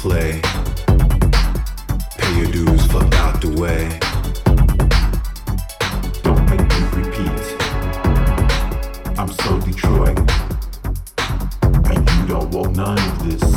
play. Pay your dues, fuck out the way. Don't make me repeat. I'm so Detroit, and you don't want none of this.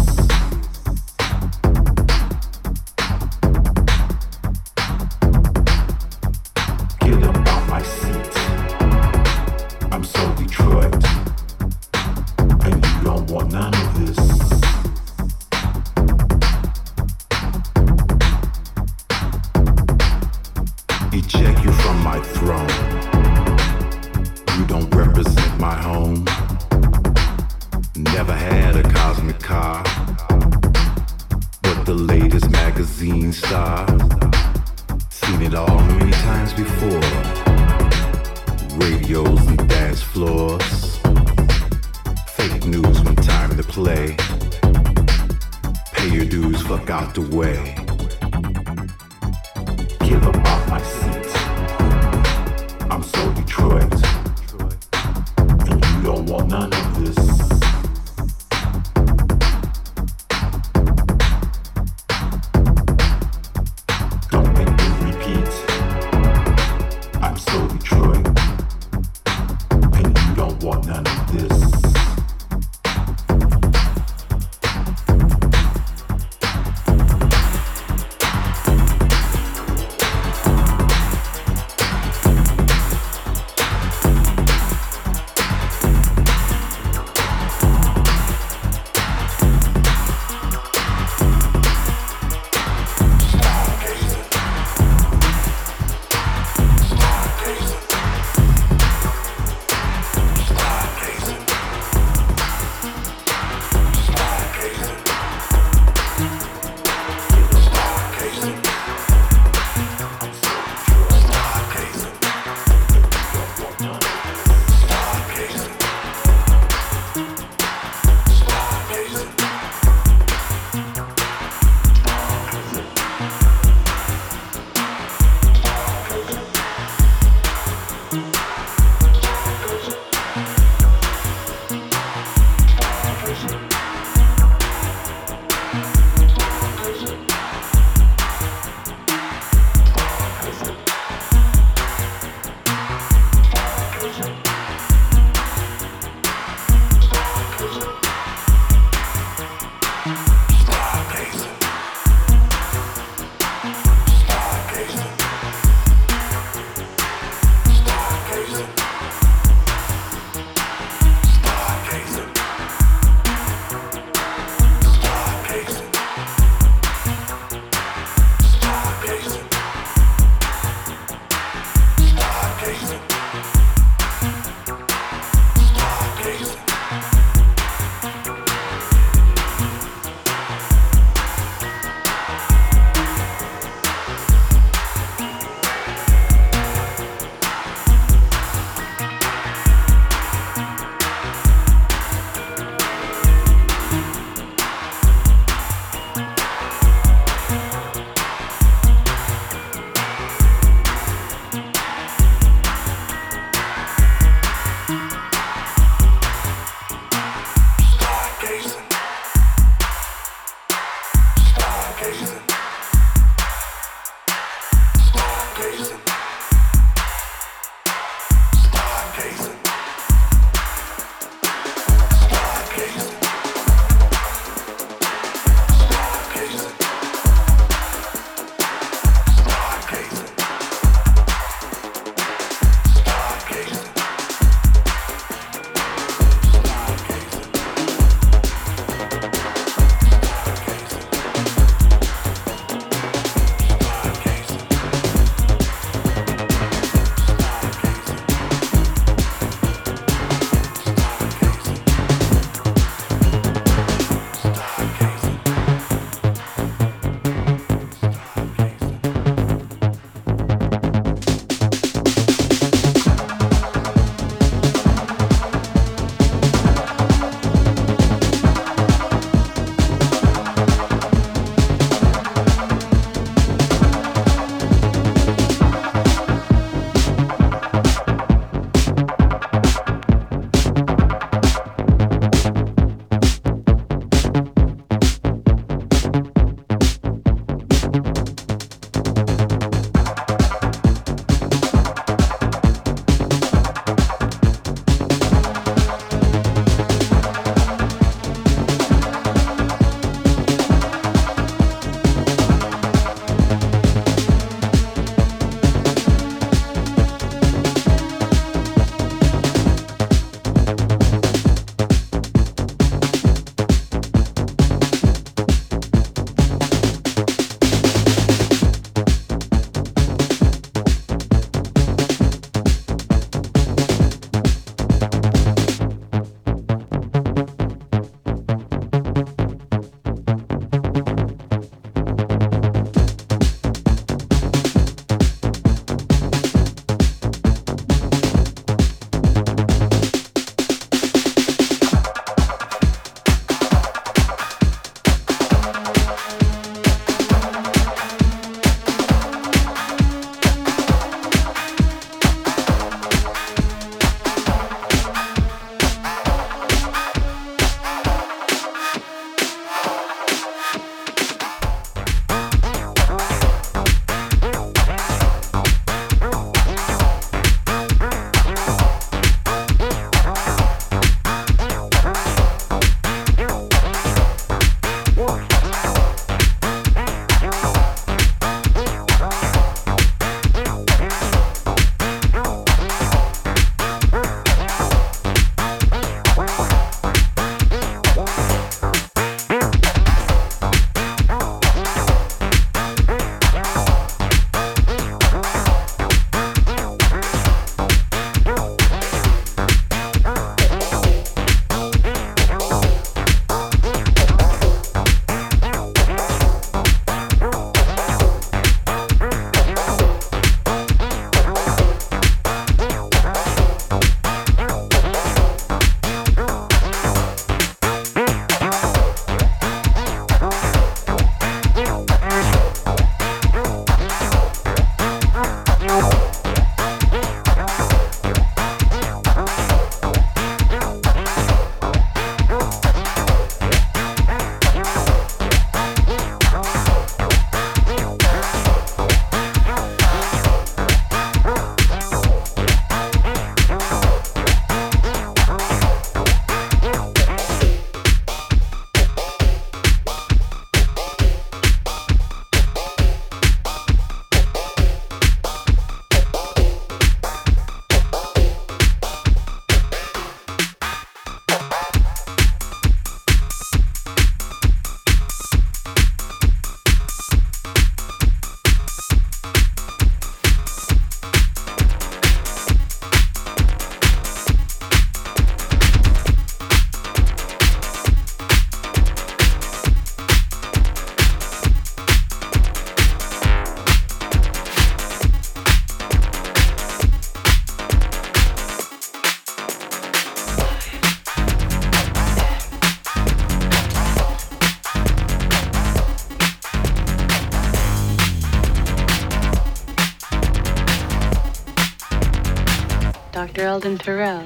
Gerald and Terrell.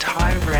Tyrell.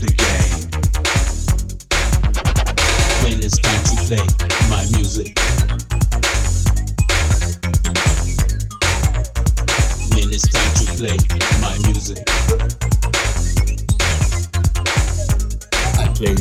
is the game. When it's time to play my music. When it's time to play my music. I play it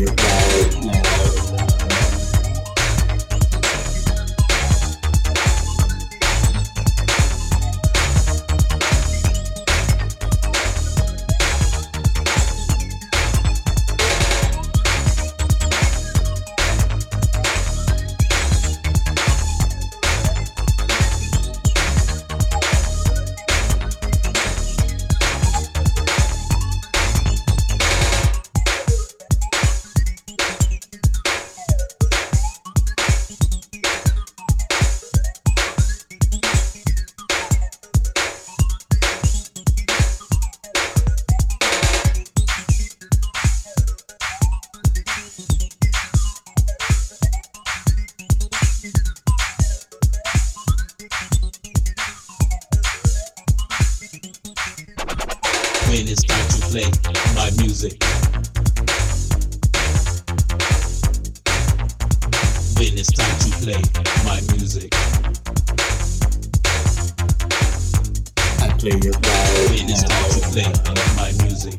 when it's time to play my music.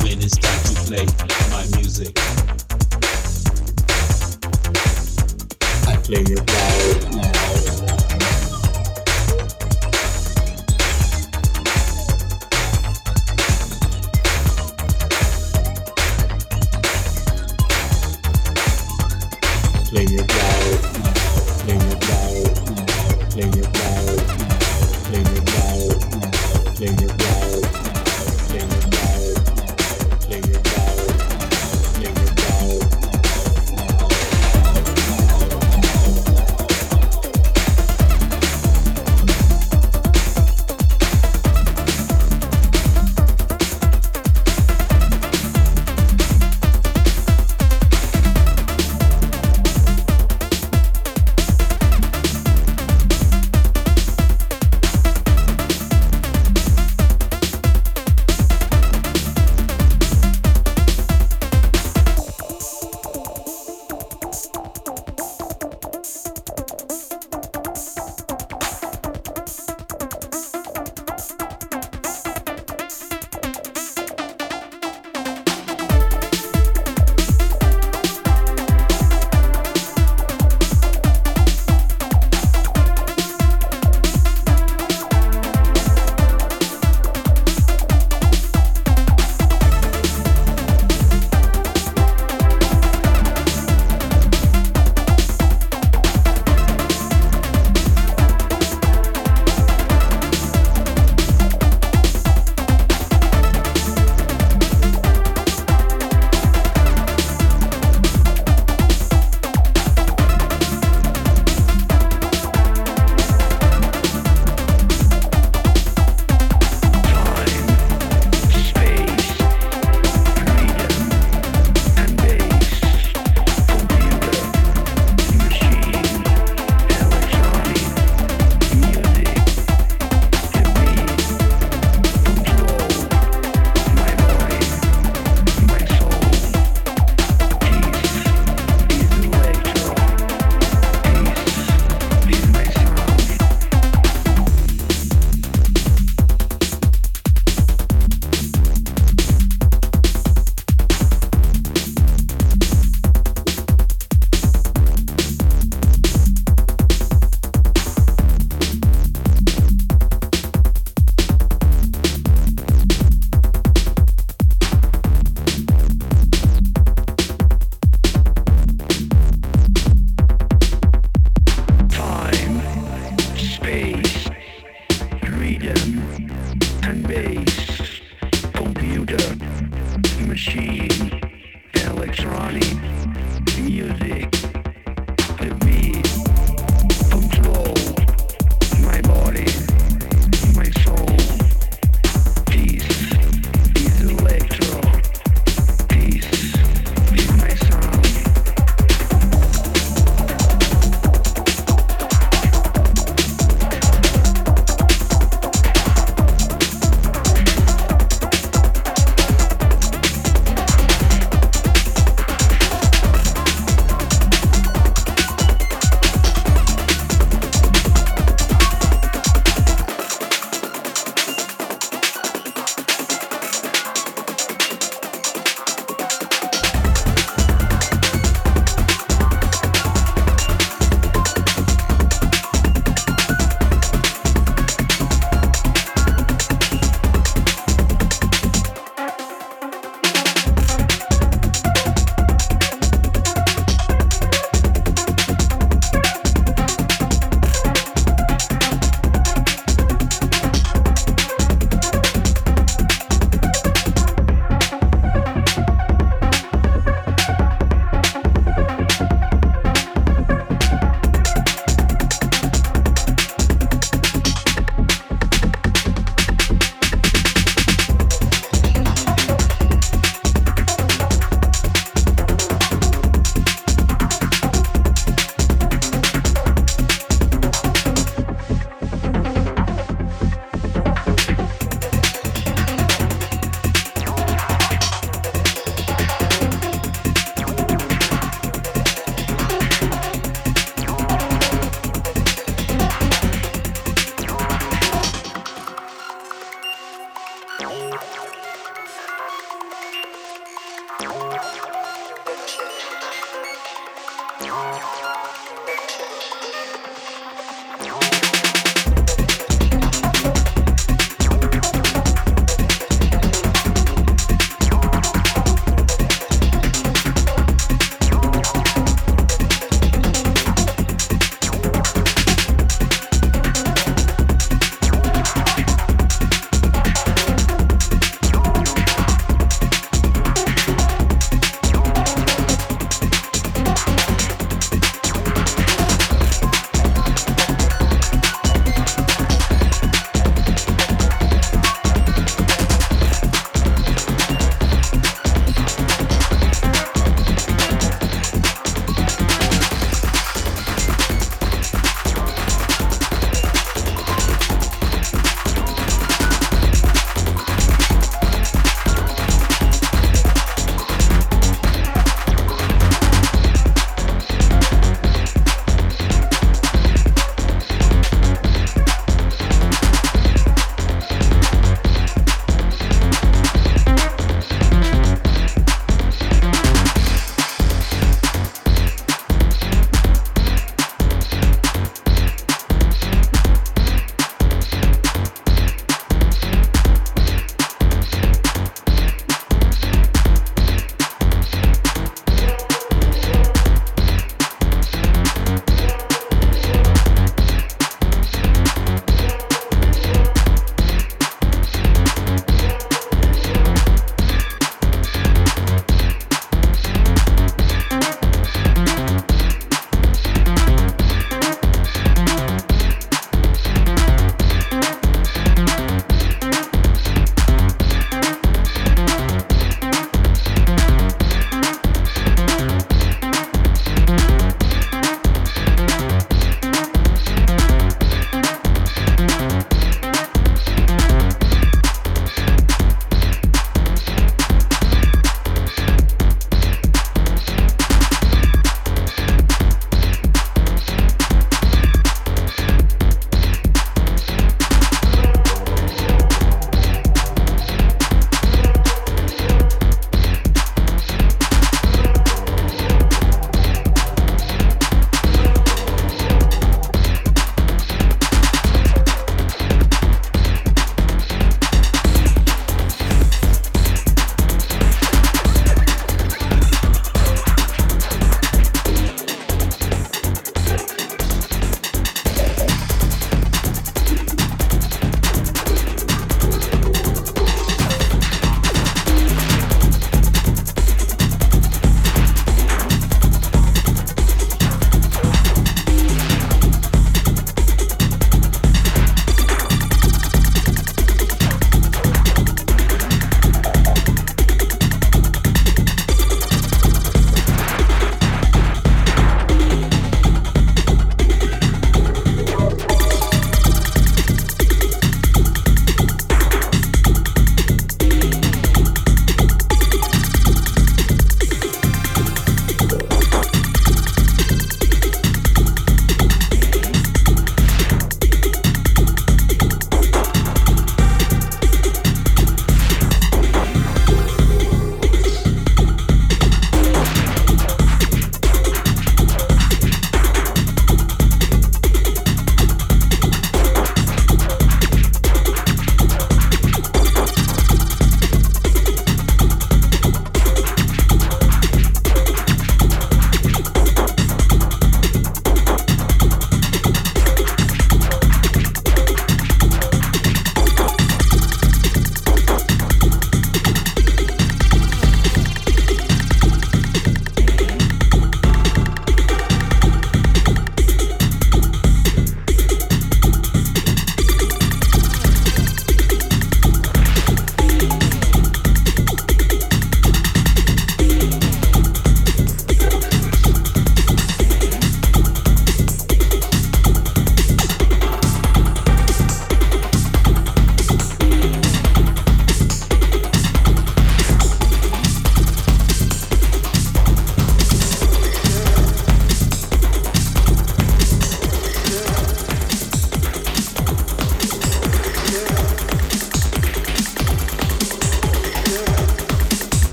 When it's time to play my music. I play it loud. When it's time to play my music. When it's time to play my music. I play it loud. Play it loud, play it loud, play it loud, play it loud, play it loud, play it loud, play it loud, play